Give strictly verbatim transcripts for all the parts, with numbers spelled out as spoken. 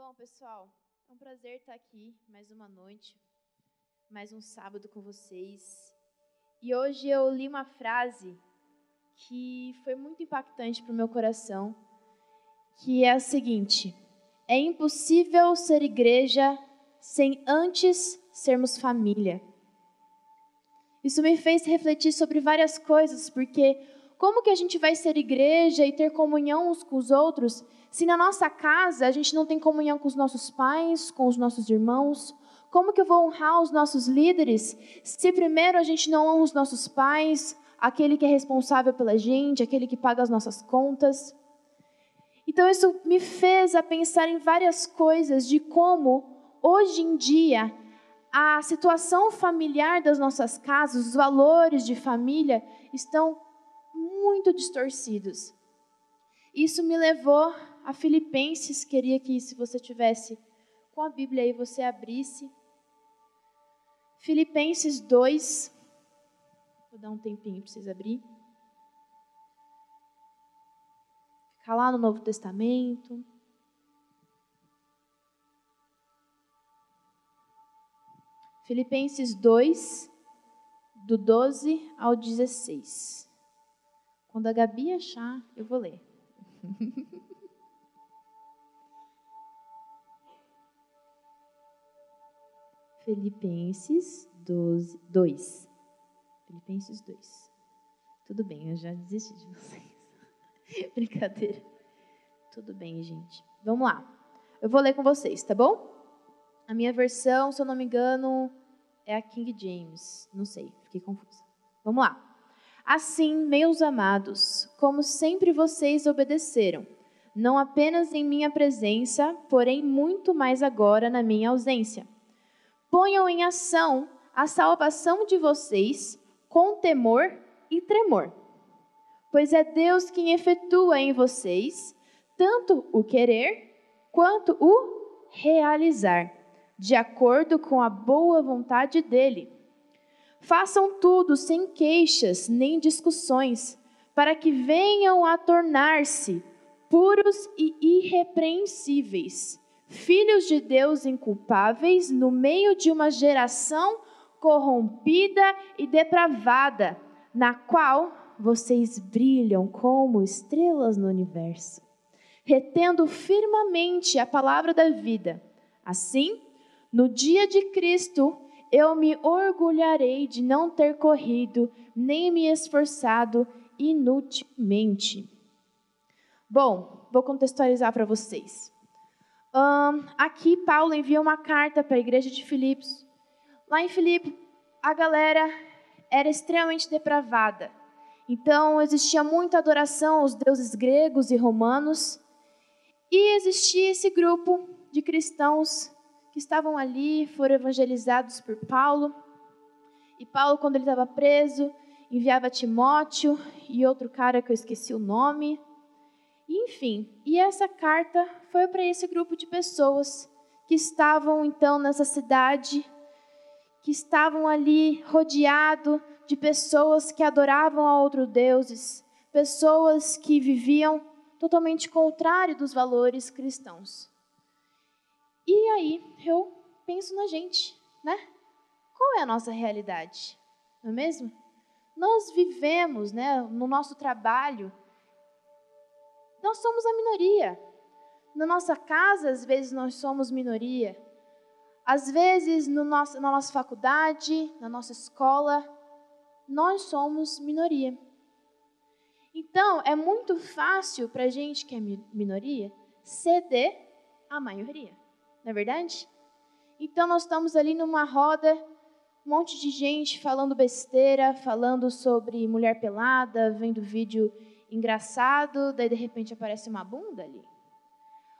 Bom, pessoal, é um prazer estar aqui mais uma noite, mais um sábado com vocês. E hoje eu li uma frase que foi muito impactante para o meu coração, que é a seguinte: é impossível ser igreja sem antes sermos família. Isso me fez refletir sobre várias coisas, porque como que a gente vai ser igreja e ter comunhão uns com os outros, se na nossa casa a gente não tem comunhão com os nossos pais, com os nossos irmãos? Como que eu vou honrar os nossos líderes, se primeiro a gente não honra os nossos pais, aquele que é responsável pela gente, aquele que paga as nossas contas? Então isso me fez a pensar em várias coisas de como, hoje em dia, a situação familiar das nossas casas, os valores de família estão muito distorcidos. Isso me levou a Filipenses. Queria que, se você tivesse com a Bíblia aí, você abrisse Filipenses dois. Vou dar um tempinho para vocês abrir. Fica lá no Novo Testamento. Filipenses dois, do doze ao dezesseis. Quando a Gabi achar, eu vou ler. Filipenses doze, dois. Filipenses dois. Tudo bem, eu já desisti de vocês. Brincadeira. Tudo bem, gente. Vamos lá. Eu vou ler com vocês, tá bom? A minha versão, se eu não me engano, é a King James. Não sei, fiquei confusa. Vamos lá. Assim, meus amados, como sempre vocês obedeceram, não apenas em minha presença, porém muito mais agora na minha ausência. Ponham em ação a salvação de vocês com temor e tremor, pois é Deus quem efetua em vocês tanto o querer quanto o realizar, de acordo com a boa vontade dele. Façam tudo sem queixas nem discussões, para que venham a tornar-se puros e irrepreensíveis, filhos de Deus inculpáveis no meio de uma geração corrompida e depravada, na qual vocês brilham como estrelas no universo, retendo firmemente a palavra da vida. Assim, no dia de Cristo, eu me orgulharei de não ter corrido, nem me esforçado inutilmente. Bom, vou contextualizar para vocês. Um, aqui, Paulo envia uma carta para a igreja de Filipos. Lá em Filipos, a galera era extremamente depravada. Então, existia muita adoração aos deuses gregos e romanos. E existia esse grupo de cristãos que estavam ali, foram evangelizados por Paulo. E Paulo, quando ele estava preso, enviava Timóteo e outro cara que eu esqueci o nome. Enfim, e essa carta foi para esse grupo de pessoas que estavam, então, nessa cidade, que estavam ali rodeado de pessoas que adoravam a outros deuses, pessoas que viviam totalmente contrário dos valores cristãos. E aí, eu penso na gente, né? Qual é a nossa realidade? Não é mesmo? Nós vivemos, né, no nosso trabalho, nós somos a minoria. Na nossa casa, às vezes, nós somos minoria. Às vezes, no nosso, na nossa faculdade, na nossa escola, nós somos minoria. Então, é muito fácil para a gente que é minoria ceder à maioria. Não é verdade? Então, nós estamos ali numa roda, um monte de gente falando besteira, falando sobre mulher pelada, vendo vídeo engraçado, daí, de repente, aparece uma bunda ali.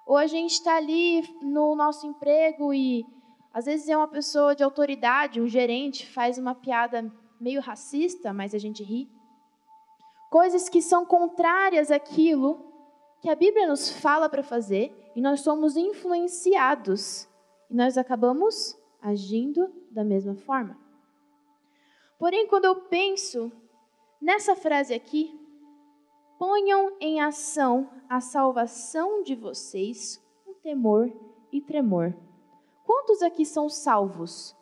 Ou a gente está ali no nosso emprego e, às vezes, é uma pessoa de autoridade, um gerente, faz uma piada meio racista, mas a gente ri. Coisas que são contrárias àquilo que a Bíblia nos fala para fazer, e nós somos influenciados, e nós acabamos agindo da mesma forma. Porém, quando eu penso nessa frase aqui, ponham em ação a salvação de vocês com temor e tremor. Quantos aqui são salvos?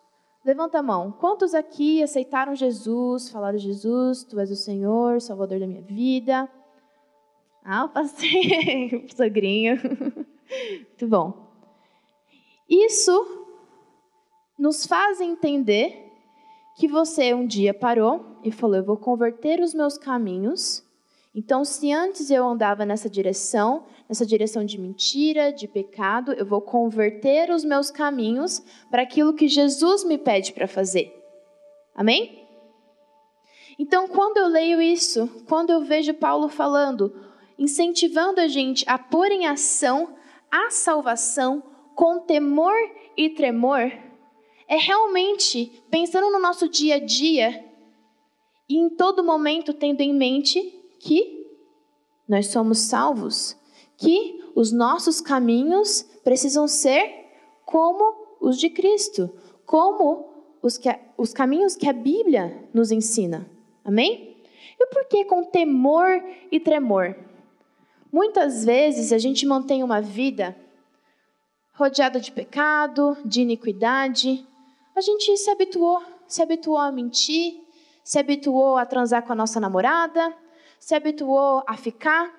Levanta a mão. Quantos aqui aceitaram Jesus, falaram Jesus, tu és o Senhor, Salvador da minha vida? Ah, eu passei, sogrinho. Muito bom. Isso nos faz entender que você um dia parou e falou, eu vou converter os meus caminhos. Então, se antes eu andava nessa direção, nessa direção de mentira, de pecado, eu vou converter os meus caminhos para aquilo que Jesus me pede para fazer. Amém? Então, quando eu leio isso, quando eu vejo Paulo falando, incentivando a gente a pôr em ação a salvação com temor e tremor, é realmente pensando no nosso dia a dia e em todo momento tendo em mente que nós somos salvos, que os nossos caminhos precisam ser como os de Cristo, como os, que, os caminhos que a Bíblia nos ensina. Amém? E por que com temor e tremor? Muitas vezes a gente mantém uma vida rodeada de pecado, de iniquidade. A gente se habituou, se habituou a mentir, se habituou a transar com a nossa namorada, se habituou a ficar,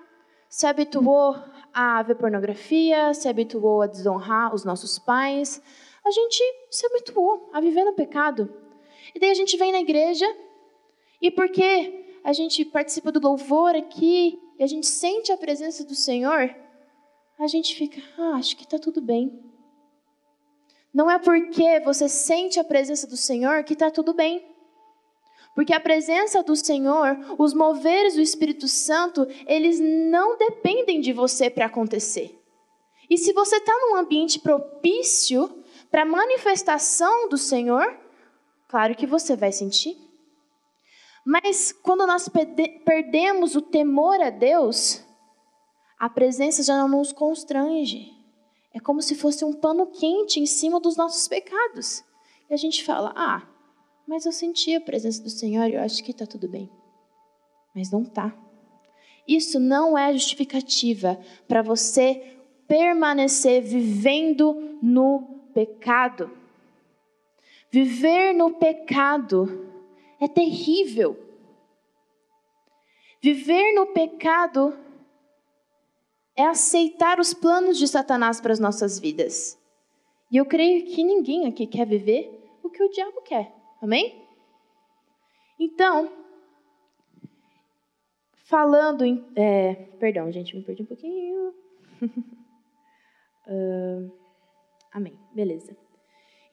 se habituou a ver pornografia, se habituou a desonrar os nossos pais. A gente se habituou a viver no pecado. E daí a gente vem na igreja, e porque a gente participa do louvor aqui, e a gente sente a presença do Senhor, a gente fica, ah, acho que está tudo bem. Não é porque você sente a presença do Senhor que está tudo bem. Porque a presença do Senhor, os moveres do Espírito Santo, eles não dependem de você para acontecer. E se você está num ambiente propício para a manifestação do Senhor, claro que você vai sentir. Mas quando nós perdemos o temor a Deus, a presença já não nos constrange. É como se fosse um pano quente em cima dos nossos pecados. E a gente fala, ah, mas eu senti a presença do Senhor e eu acho que está tudo bem. Mas não está. Isso não é justificativa para você permanecer vivendo no pecado. Viver no pecado é terrível. Viver no pecado é aceitar os planos de Satanás para as nossas vidas. E eu creio que ninguém aqui quer viver o que o diabo quer. Amém? Então, falando em... É, perdão, gente, me perdi um pouquinho. uh, amém, beleza.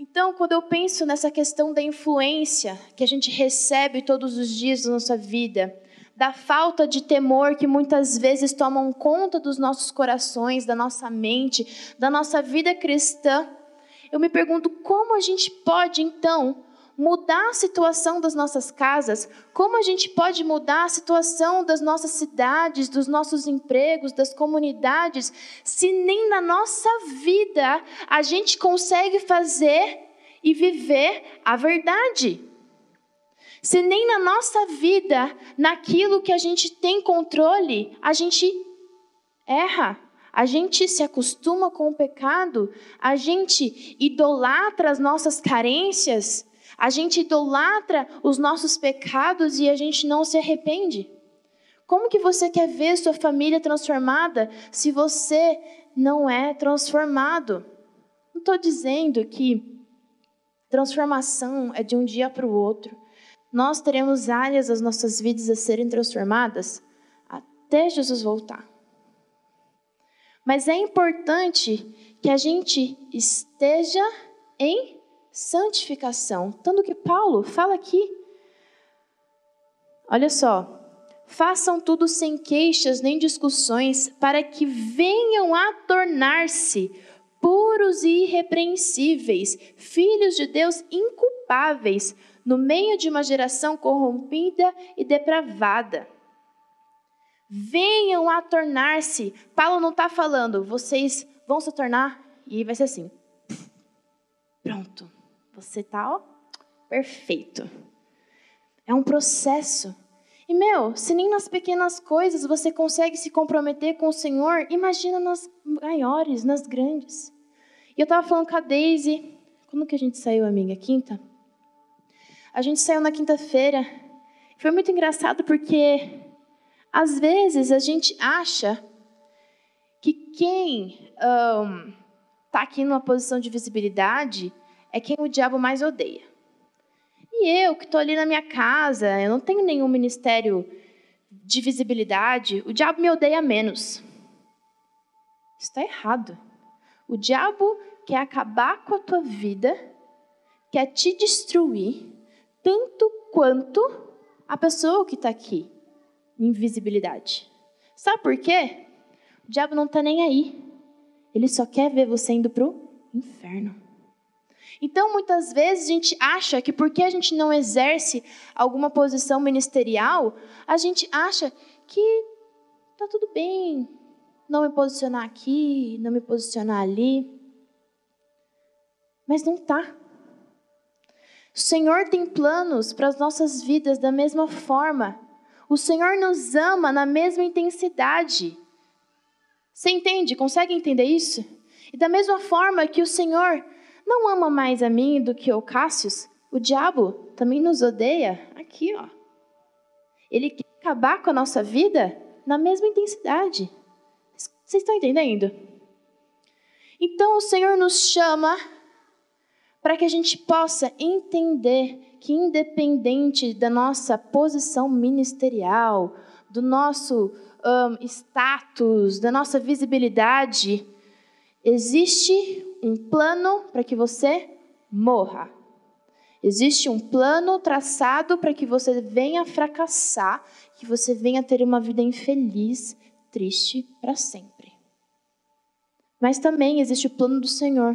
Então, quando eu penso nessa questão da influência que a gente recebe todos os dias da nossa vida, da falta de temor que muitas vezes tomam conta dos nossos corações, da nossa mente, da nossa vida cristã, eu me pergunto como a gente pode, então, mudar a situação das nossas casas, como a gente pode mudar a situação das nossas cidades, dos nossos empregos, das comunidades, se nem na nossa vida a gente consegue fazer e viver a verdade. Se nem na nossa vida, naquilo que a gente tem controle, a gente erra. A gente se acostuma com o pecado, a gente idolatra as nossas carências, a gente idolatra os nossos pecados e a gente não se arrepende. Como que você quer ver sua família transformada se você não é transformado? Não estou dizendo que transformação é de um dia para o outro. Nós teremos áreas das nossas vidas a serem transformadas até Jesus voltar. Mas é importante que a gente esteja em santificação, tanto que Paulo fala aqui, olha só, façam tudo sem queixas nem discussões, para que venham a tornar-se puros e irrepreensíveis, filhos de Deus inculpáveis, no meio de uma geração corrompida e depravada. Venham a tornar-se, Paulo não está falando, vocês vão se tornar, e vai ser assim, pronto. Você está, ó, perfeito. É um processo. E, meu, se nem nas pequenas coisas você consegue se comprometer com o Senhor, imagina nas maiores, nas grandes. E eu estava falando com a Daisy, quando que a gente saiu, amiga? Quinta? A gente saiu na quinta-feira. Foi muito engraçado porque, às vezes, a gente acha que quem está um, aqui numa posição de visibilidade é quem o diabo mais odeia. E eu, que estou ali na minha casa, eu não tenho nenhum ministério de visibilidade, o diabo me odeia menos. Isso está errado. O diabo quer acabar com a tua vida, quer te destruir, tanto quanto a pessoa que está aqui, em visibilidade. Sabe por quê? O diabo não está nem aí. Ele só quer ver você indo para o inferno. Então, muitas vezes, a gente acha que porque a gente não exerce alguma posição ministerial, a gente acha que está tudo bem não me posicionar aqui, não me posicionar ali. Mas não está. O Senhor tem planos para as nossas vidas da mesma forma. O Senhor nos ama na mesma intensidade. Você entende? Consegue entender isso? E da mesma forma que o Senhor não ama mais a mim do que o Cássius, o diabo também nos odeia aqui, ó. Ele quer acabar com a nossa vida na mesma intensidade. Vocês estão entendendo? Então o Senhor nos chama para que a gente possa entender que, independente da nossa posição ministerial, do nosso um, status, da nossa visibilidade, existe um plano para que você morra. Existe um plano traçado para que você venha fracassar, que você venha ter uma vida infeliz, triste para sempre. Mas também existe o plano do Senhor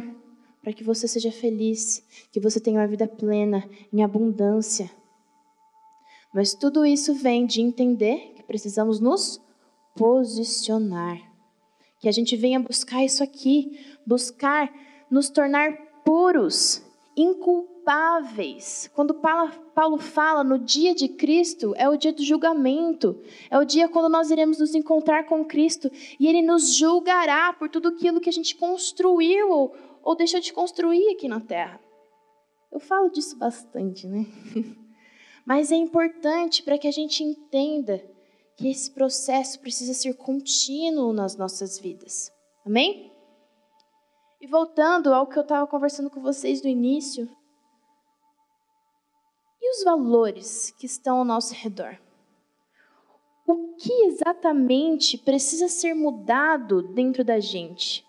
para que você seja feliz, que você tenha uma vida plena, em abundância. Mas tudo isso vem de entender que precisamos nos posicionar, que a gente venha buscar isso aqui, buscar nos tornar puros, inculpáveis. Quando Paulo fala no dia de Cristo, é o dia do julgamento, é o dia quando nós iremos nos encontrar com Cristo e Ele nos julgará por tudo aquilo que a gente construiu ou, ou deixou de construir aqui na terra. Eu falo disso bastante, né? Mas é importante para que a gente entenda que esse processo precisa ser contínuo nas nossas vidas. Amém? E voltando ao que eu estava conversando com vocês no início, e os valores que estão ao nosso redor? O que exatamente precisa ser mudado dentro da gente?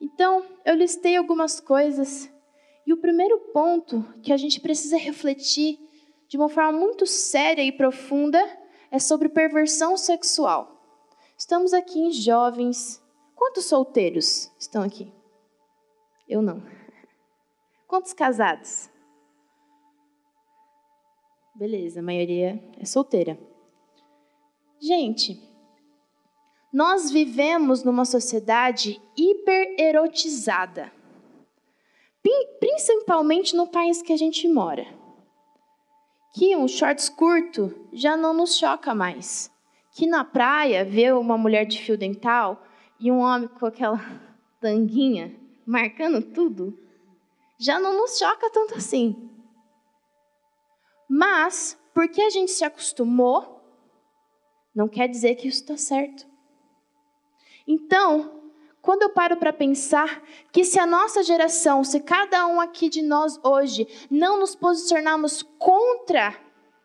Então, eu listei algumas coisas, e o primeiro ponto que a gente precisa refletir de uma forma muito séria e profunda é sobre perversão sexual. Estamos aqui em jovens. Quantos solteiros estão aqui? Eu não. Quantos casados? Beleza, a maioria é solteira. Gente, nós vivemos numa sociedade hipererotizada, principalmente no país que a gente mora, que um shorts curto já não nos choca mais, que na praia ver uma mulher de fio dental e um homem com aquela tanguinha marcando tudo, já não nos choca tanto assim. Mas, porque a gente se acostumou, não quer dizer que isso está certo. Então, quando eu paro para pensar que se a nossa geração, se cada um aqui de nós hoje não nos posicionarmos contra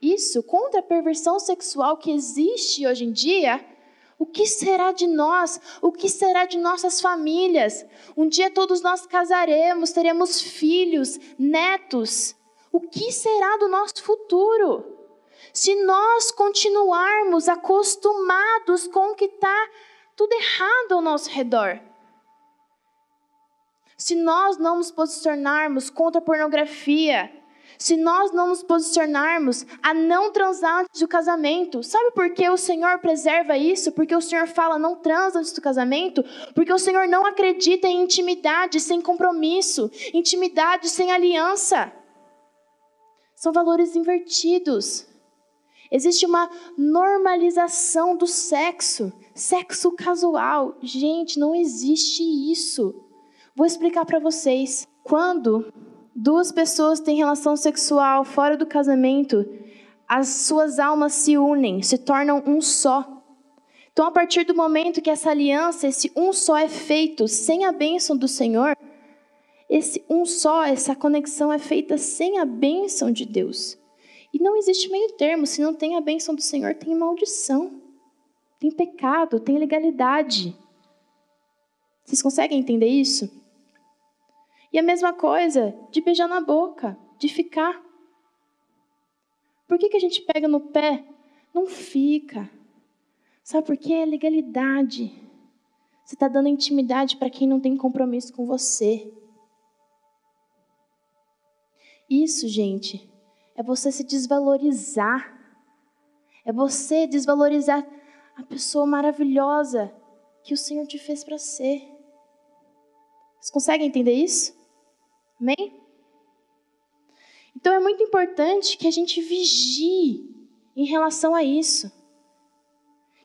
isso, contra a perversão sexual que existe hoje em dia, o que será de nós? O que será de nossas famílias? Um dia todos nós casaremos, teremos filhos, netos. O que será do nosso futuro? Se nós continuarmos acostumados com o que está tudo errado ao nosso redor. Se nós não nos posicionarmos contra a pornografia, se nós não nos posicionarmos a não transar antes do casamento, sabe por que o Senhor preserva isso? Porque o Senhor fala não transa antes do casamento? Porque o Senhor não acredita em intimidade sem compromisso, intimidade sem aliança. São valores invertidos. Existe uma normalização do sexo, sexo casual. Gente, não existe isso. Vou explicar para vocês. Quando duas pessoas têm relação sexual fora do casamento, as suas almas se unem, se tornam um só. Então, a partir do momento que essa aliança, esse um só é feito sem a bênção do Senhor, esse um só, essa conexão é feita sem a bênção de Deus. E não existe meio termo, se não tem a bênção do Senhor, tem maldição, tem pecado, tem ilegalidade. Vocês conseguem entender isso? E a mesma coisa de beijar na boca, de ficar. Por que que a gente pega no pé? Não fica. Sabe por quê? É legalidade. Você está dando intimidade para quem não tem compromisso com você. Isso, gente, é você se desvalorizar. É você desvalorizar a pessoa maravilhosa que o Senhor te fez para ser. Vocês conseguem entender isso? Amém? Então é muito importante que a gente vigie em relação a isso.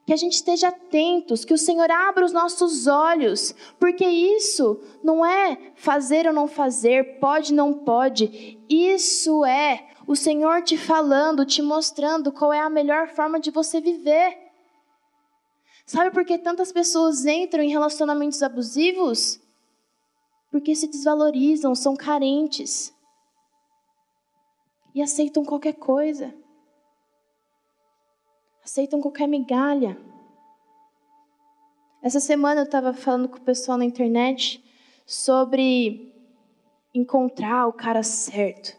Que a gente esteja atentos, que o Senhor abra os nossos olhos, porque isso não é fazer ou não fazer, pode ou não pode. Isso é o Senhor te falando, te mostrando qual é a melhor forma de você viver. Sabe por que tantas pessoas entram em relacionamentos abusivos? Porque se desvalorizam, são carentes. E aceitam qualquer coisa. Aceitam qualquer migalha. Essa semana eu estava falando com o pessoal na internet sobre encontrar o cara certo.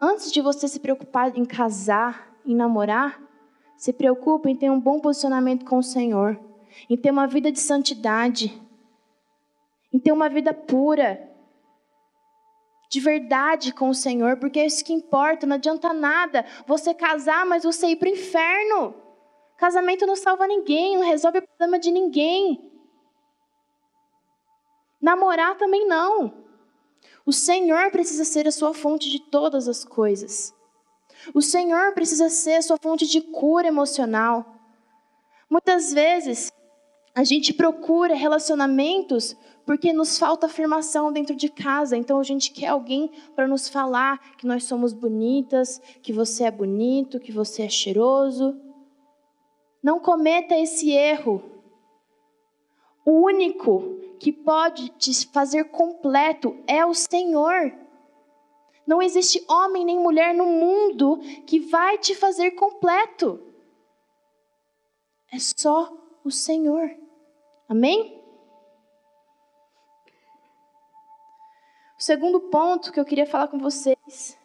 Antes de você se preocupar em casar, em namorar, se preocupa em ter um bom posicionamento com o Senhor, em ter uma vida de santidade, em ter uma vida pura, de verdade com o Senhor, porque é isso que importa. Não adianta nada você casar, mas você ir para o inferno. Casamento não salva ninguém, não resolve o problema de ninguém. Namorar também não. O Senhor precisa ser a sua fonte de todas as coisas. O Senhor precisa ser a sua fonte de cura emocional. Muitas vezes, a gente procura relacionamentos porque nos falta afirmação dentro de casa. Então, a gente quer alguém para nos falar que nós somos bonitas, que você é bonito, que você é cheiroso. Não cometa esse erro. O único que pode te fazer completo é o Senhor. Não existe homem nem mulher no mundo que vai te fazer completo. É só o Senhor. Amém? O segundo ponto que eu queria falar com vocês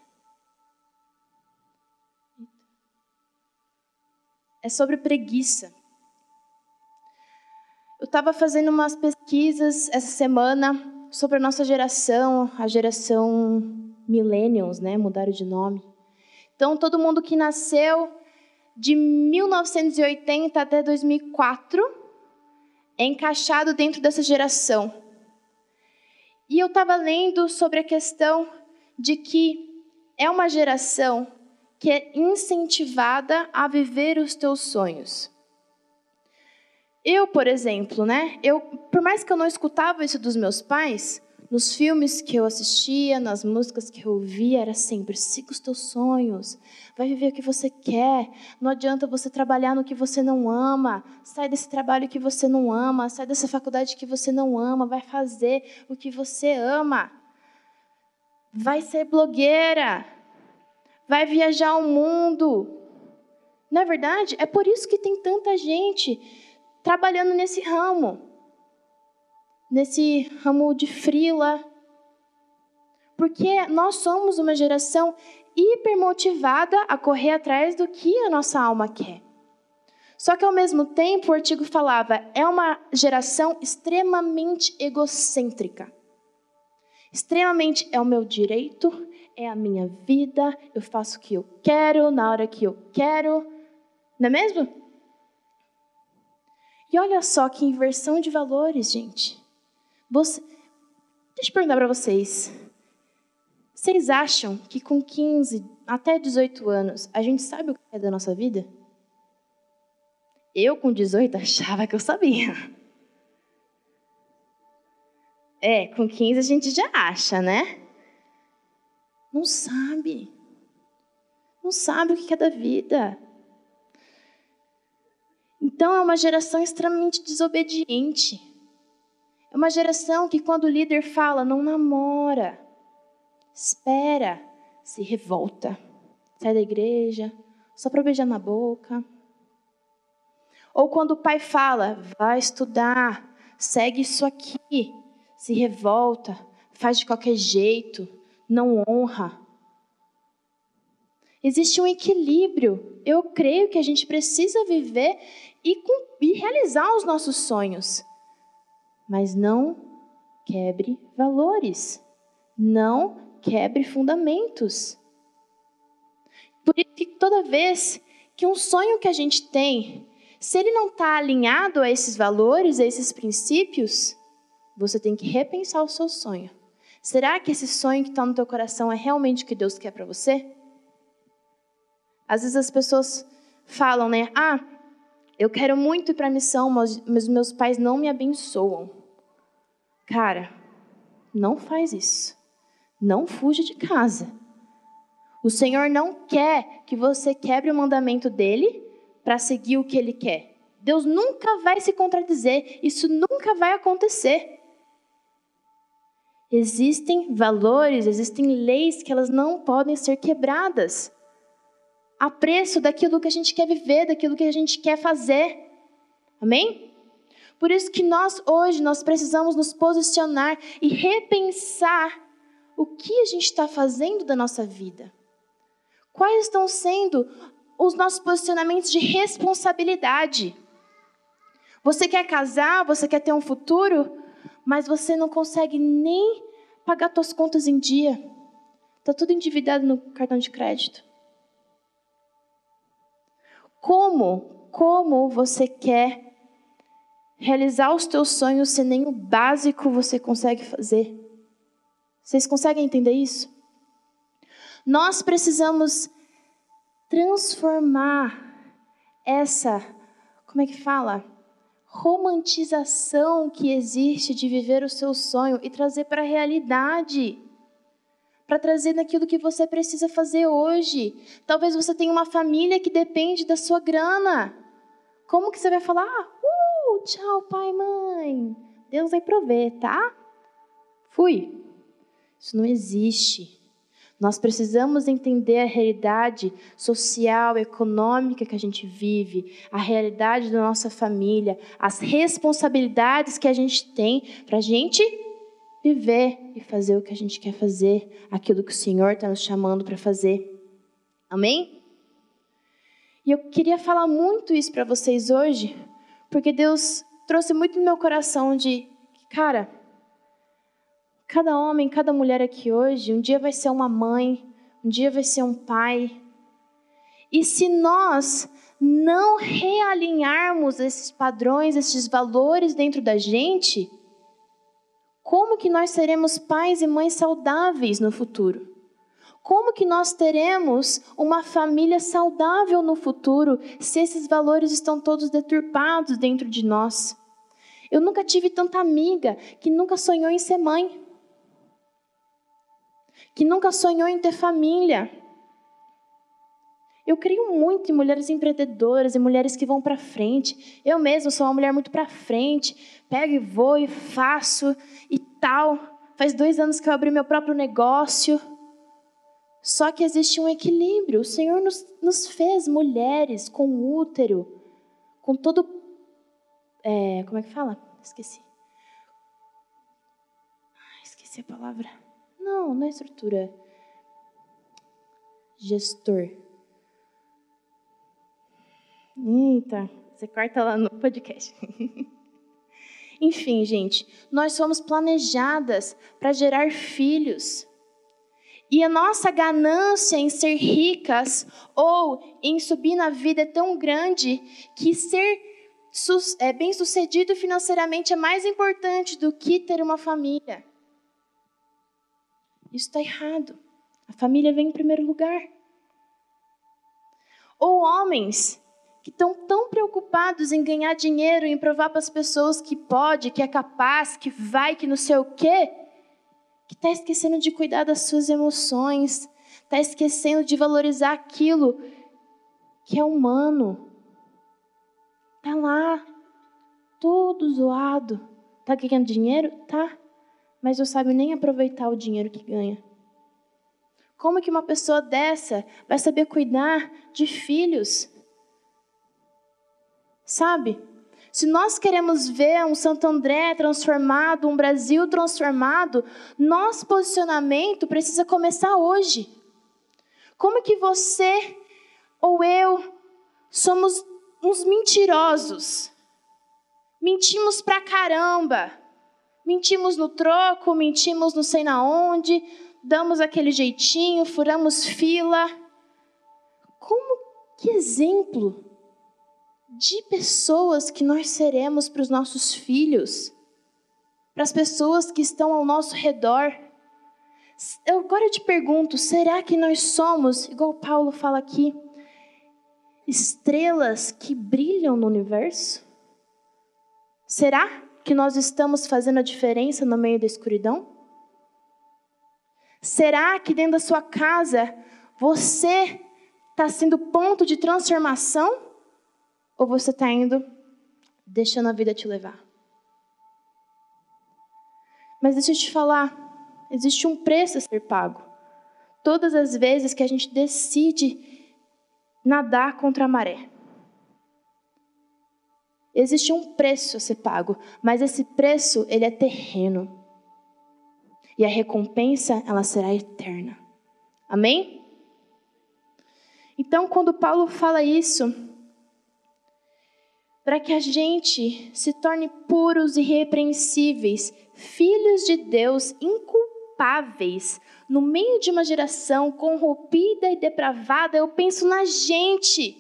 é sobre preguiça. Eu estava fazendo umas pesquisas essa semana sobre a nossa geração, a geração... Millennials, né? Mudaram de nome. Então, todo mundo que nasceu de mil novecentos e oitenta até dois mil e quatro é encaixado dentro dessa geração. E eu estava lendo sobre a questão de que é uma geração que é incentivada a viver os teus sonhos. Eu, por exemplo, né? Eu, por mais que eu não escutava isso dos meus pais... Nos filmes que eu assistia, nas músicas que eu ouvia, era sempre, siga os teus sonhos, vai viver o que você quer, não adianta você trabalhar no que você não ama, sai desse trabalho que você não ama, sai dessa faculdade que você não ama, vai fazer o que você ama, vai ser blogueira, vai viajar ao mundo. Na verdade, é por isso que tem tanta gente trabalhando nesse ramo. Nesse ramo de frila, porque nós somos uma geração hipermotivada a correr atrás do que a nossa alma quer. Só que, ao mesmo tempo, o artigo falava, é uma geração extremamente egocêntrica. Extremamente é o meu direito, é a minha vida, eu faço o que eu quero, na hora que eu quero. Não é mesmo? E olha só que inversão de valores, gente. Você... Deixa eu perguntar para vocês. Vocês acham que com quinze até dezoito anos a gente sabe o que é da nossa vida? Eu com dezoito achava que eu sabia. É, com quinze a gente já acha, né? Não sabe. Não sabe o que é da vida. Então, é uma geração extremamente desobediente. É uma geração que, quando o líder fala, não namora, espera, se revolta. Sai da igreja, só para beijar na boca. Ou quando o pai fala, vai estudar, segue isso aqui, se revolta, faz de qualquer jeito, não honra. Existe um equilíbrio. Eu creio que a gente precisa viver e, cumprir, e realizar os nossos sonhos. Mas não quebre valores. Não quebre fundamentos. Por isso que toda vez que um sonho que a gente tem, se ele não está alinhado a esses valores, a esses princípios, você tem que repensar o seu sonho. Será que esse sonho que está no teu coração é realmente o que Deus quer para você? Às vezes as pessoas falam, né? Ah, eu quero muito ir para a missão, mas meus pais não me abençoam. Cara, não faz isso. Não fuja de casa. O Senhor não quer que você quebre o mandamento dele para seguir o que ele quer. Deus nunca vai se contradizer. Isso nunca vai acontecer. Existem valores, existem leis que elas não podem ser quebradas. A preço daquilo que a gente quer viver, daquilo que a gente quer fazer. Amém? Por isso que nós, hoje, nós precisamos nos posicionar e repensar o que a gente está fazendo da nossa vida. Quais estão sendo os nossos posicionamentos de responsabilidade? Você quer casar, você quer ter um futuro, mas você não consegue nem pagar suas contas em dia. Está tudo endividado no cartão de crédito. Como, como você quer realizar os teus sonhos se nem o básico você consegue fazer? Vocês conseguem entender isso? Nós precisamos transformar essa, como é que fala? Romantização que existe de viver o seu sonho e trazer para a realidade. Para trazer naquilo que você precisa fazer hoje. Talvez você tenha uma família que depende da sua grana. Como que você vai falar? Uh, tchau, pai, mãe. Deus vai prover, tá? Fui. Isso não existe. Nós precisamos entender a realidade social, econômica que a gente vive, a realidade da nossa família, as responsabilidades que a gente tem para a gente viver e fazer o que a gente quer fazer, aquilo que o Senhor está nos chamando para fazer. Amém? E eu queria falar muito isso para vocês hoje, porque Deus trouxe muito no meu coração de, cara, cada homem, cada mulher aqui hoje, um dia vai ser uma mãe, um dia vai ser um pai. E se nós não realinharmos esses padrões, esses valores dentro da gente, como que nós seremos pais e mães saudáveis no futuro? Como que nós teremos uma família saudável no futuro se esses valores estão todos deturpados dentro de nós? Eu nunca tive tanta amiga que nunca sonhou em ser mãe, que nunca sonhou em ter família. Eu creio muito em mulheres empreendedoras, em mulheres que vão para frente. Eu mesma sou uma mulher muito para frente. Pego e vou e faço e tal. Faz dois anos que eu abri meu próprio negócio. Só que existe um equilíbrio. O Senhor nos, nos fez mulheres com útero, com todo... É, como é que fala? Esqueci. Ai, esqueci a palavra. Não, não é estrutura. Gestor. Eita, você corta lá no podcast. Enfim, gente, nós fomos planejadas para gerar filhos. E a nossa ganância em ser ricas ou em subir na vida é tão grande que ser bem-sucedido financeiramente é mais importante do que ter uma família. Isso está errado. A família vem em primeiro lugar. Ou homens que estão tão preocupados em ganhar dinheiro, em provar para as pessoas que pode, que é capaz, que vai, que não sei o quê, que está esquecendo de cuidar das suas emoções, está esquecendo de valorizar aquilo que é humano. Está lá, todo zoado. Está ganhando dinheiro? Tá. Mas não sabe nem aproveitar o dinheiro que ganha. Como que uma pessoa dessa vai saber cuidar de filhos? Sabe? Se nós queremos ver um Santo André transformado, um Brasil transformado, nosso posicionamento precisa começar hoje. Como que você ou eu somos uns mentirosos? Mentimos pra caramba. Mentimos no troco, mentimos não sei na onde, damos aquele jeitinho, furamos fila. Como que exemplo de pessoas que nós seremos para os nossos filhos, para as pessoas que estão ao nosso redor. Eu, agora eu te pergunto, será que nós somos, igual Paulo fala aqui, estrelas que brilham no universo? Será que nós estamos fazendo a diferença no meio da escuridão? Será que dentro da sua casa você está sendo ponto de transformação? Ou você está indo, deixando a vida te levar? Mas deixa eu te falar, existe um preço a ser pago. Todas as vezes que a gente decide nadar contra a maré. Existe um preço a ser pago, mas esse preço, ele é terreno. E a recompensa, ela será eterna. Amém? Então, quando Paulo fala isso, para que a gente se torne puros e irrepreensíveis, filhos de Deus, inculpáveis, no meio de uma geração corrompida e depravada, eu penso na gente.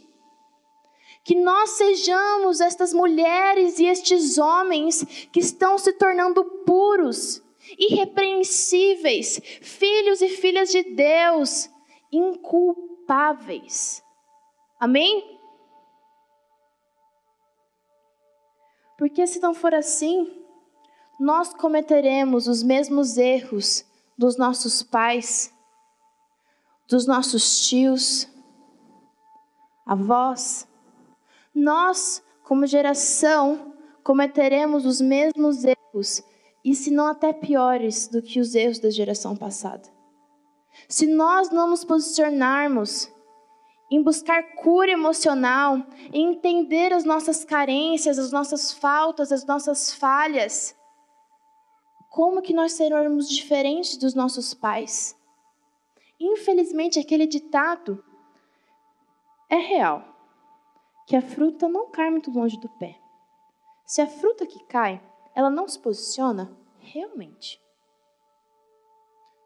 Que nós sejamos estas mulheres e estes homens que estão se tornando puros, irrepreensíveis, filhos e filhas de Deus, inculpáveis. Amém? Porque se não for assim, nós cometeremos os mesmos erros dos nossos pais, dos nossos tios, avós. Nós, como geração, cometeremos os mesmos erros, e se não até piores do que os erros da geração passada. Se nós não nos posicionarmos em buscar cura emocional, em entender as nossas carências, as nossas faltas, as nossas falhas, como que nós seremos diferentes dos nossos pais? Infelizmente, aquele ditado é real. Que a fruta não cai muito longe do pé. Se a fruta que cai, ela não se posiciona, realmente.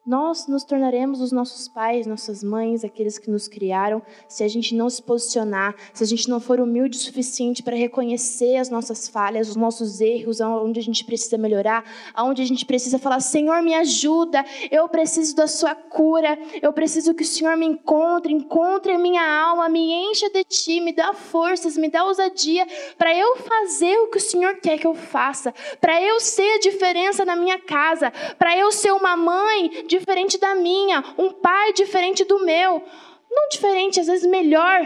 Nós nos tornaremos os nossos pais, nossas mães, aqueles que nos criaram, se a gente não se posicionar, se a gente não for humilde o suficiente para reconhecer as nossas falhas, os nossos erros, aonde a gente precisa melhorar, aonde a gente precisa falar, Senhor, me ajuda, eu preciso da sua cura, eu preciso que o Senhor me encontre, encontre a minha alma, me encha de ti, me dá forças, me dá ousadia, para eu fazer o que o Senhor quer que eu faça, para eu ser a diferença na minha casa, para eu ser uma mãe de diferente da minha, um pai diferente do meu, não diferente, às vezes melhor,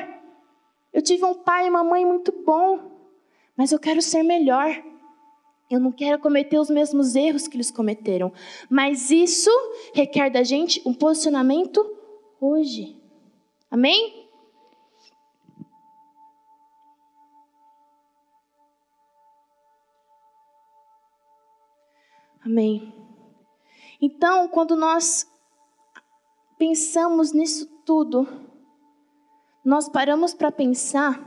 eu tive um pai e uma mãe muito bom, mas eu quero ser melhor, eu não quero cometer os mesmos erros que eles cometeram, mas isso requer da gente um posicionamento hoje, amém? Amém. Então, quando nós pensamos nisso tudo, nós paramos para pensar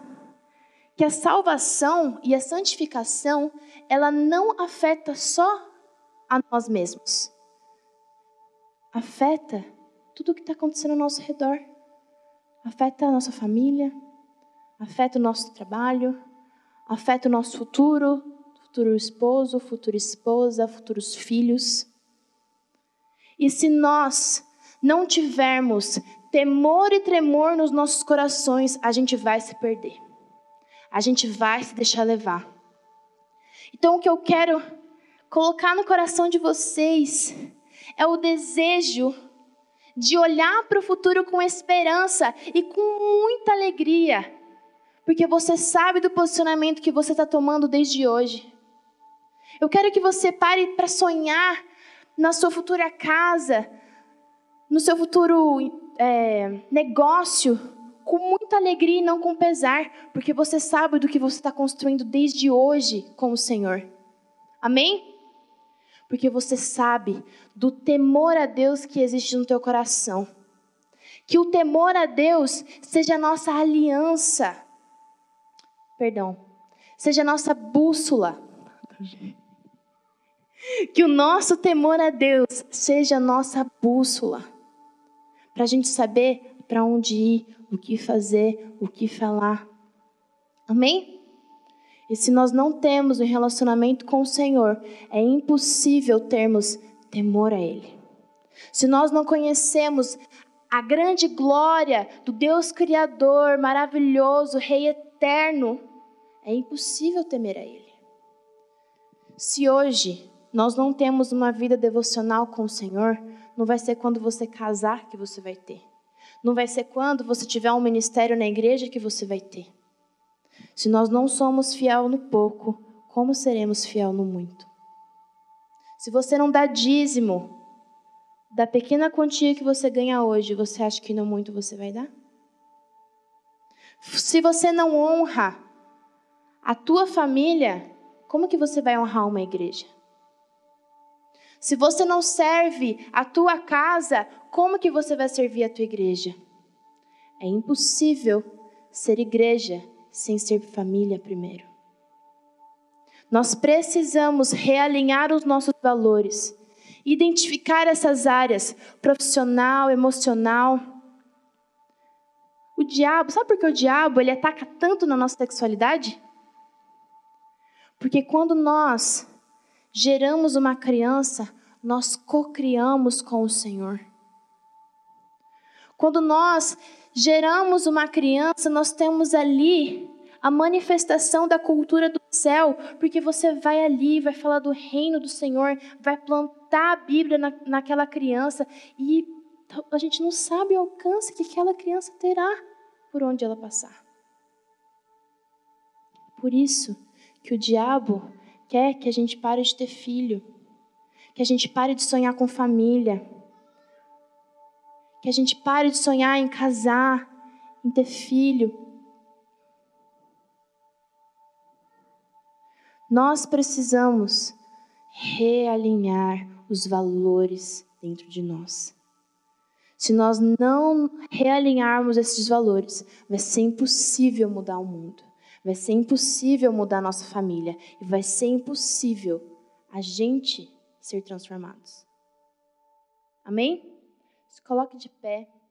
que a salvação e a santificação, ela não afeta só a nós mesmos. Afeta tudo o que está acontecendo ao nosso redor. Afeta a nossa família, afeta o nosso trabalho, afeta o nosso futuro, futuro esposo, futura esposa, futuros filhos. E se nós não tivermos temor e tremor nos nossos corações, a gente vai se perder. a gente vai se deixar levar. Então, o que eu quero colocar no coração de vocês é o desejo de olhar para o futuro com esperança e com muita alegria, porque você sabe do posicionamento que você está tomando desde hoje. Eu quero que você pare para sonhar na sua futura casa, no seu futuro é, negócio, com muita alegria e não com pesar, porque você sabe do que você está construindo desde hoje com o Senhor. Amém? Porque você sabe do temor a Deus que existe no teu coração. Que o temor a Deus seja a nossa aliança, perdão, seja a nossa bússola. Que o nosso temor a Deus seja a nossa bússola, para a gente saber para onde ir, o que fazer, o que falar. Amém? E se nós não temos um relacionamento com o Senhor, é impossível termos temor a Ele. Se nós não conhecemos a grande glória do Deus Criador, maravilhoso, Rei eterno, é impossível temer a Ele. Se hoje nós não temos uma vida devocional com o Senhor, não vai ser quando você casar que você vai ter. Não vai ser quando você tiver um ministério na igreja que você vai ter. Se nós não somos fiel no pouco, como seremos fiel no muito? Se você não dá dízimo da pequena quantia que você ganha hoje, você acha que no muito você vai dar? Se você não honra a tua família, como que você vai honrar uma igreja? Se você não serve a tua casa, como que você vai servir a tua igreja? É impossível ser igreja sem ser família primeiro. Nós precisamos realinhar os nossos valores, identificar essas áreas, profissional, emocional. O diabo, sabe por que o diabo ele ataca tanto na nossa sexualidade? Porque quando nós geramos uma criança, nós co-criamos com o Senhor. Quando nós geramos uma criança, nós temos ali a manifestação da cultura do céu, porque você vai ali, vai falar do reino do Senhor, vai plantar a Bíblia na, naquela criança e a gente não sabe o alcance que aquela criança terá por onde ela passar. Por isso, que o diabo quer que a gente pare de ter filho, que a gente pare de sonhar com família, que a gente pare de sonhar em casar, em ter filho. Nós precisamos realinhar os valores dentro de nós. Se nós não realinharmos esses valores, vai ser impossível mudar o mundo. Vai ser impossível mudar a nossa família. E vai ser impossível a gente ser transformados. Amém? Se coloque de pé.